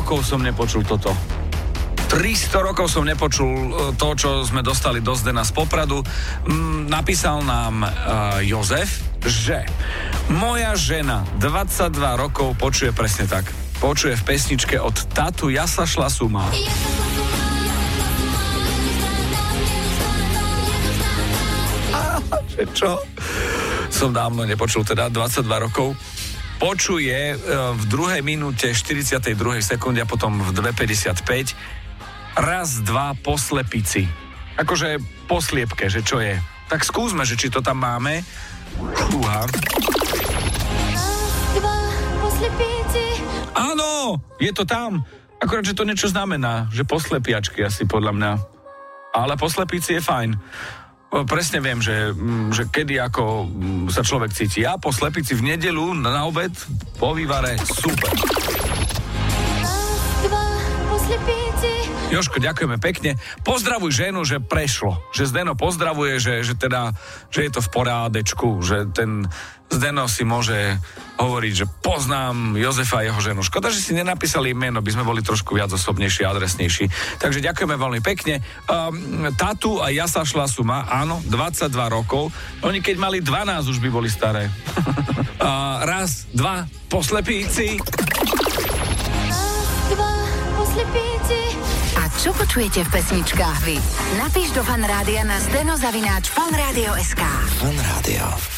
rokov som nepočul toto. 300 rokov som nepočul to, čo sme dostali do Zdena z Popradu. Napísal nám Jozef, že moja žena 22 rokov počuje presne tak. Počuje v pesničke od Tatu Ja sa šla suma. Čo? Som dávno nepočul, teda 22 rokov. Počuje v druhej minúte 42. sekunde a potom v 2.55 raz, dva po slepici. Akože po sliepke, že čo je. Tak skúsme, že či to tam máme. Uha. Raz, dva po slepici. Áno, je to tam. Akorát, že to niečo znamená, že poslepiačky asi podľa mňa. Ale po slepici je fajn. Presne viem, že kedy ako sa človek cíti. Ja po slepici v nedeľu na obed po vývare super. Raz, dva, po slepici. Jožko, ďakujeme pekne. Pozdravuj ženu, že prešlo. Že Zdeno pozdravuje, že teda, že je to v porádečku. Že ten Zdeno si môže hovoriť, že poznám Jozefa a jeho ženu. Škoda, že si nenapísali meno, by sme boli trošku viac osobnejší a adresnejší. Takže ďakujeme veľmi pekne. Tatu a Ja sa šla suma, áno, 22 rokov. Oni keď mali 12, už by boli staré. Raz, dva, po slepíci. Raz, dva, po slepíci. A čo počujete v pesničkách vy? Napíš do Fun rádia na zdeno@funradio.sk. Fun rádio.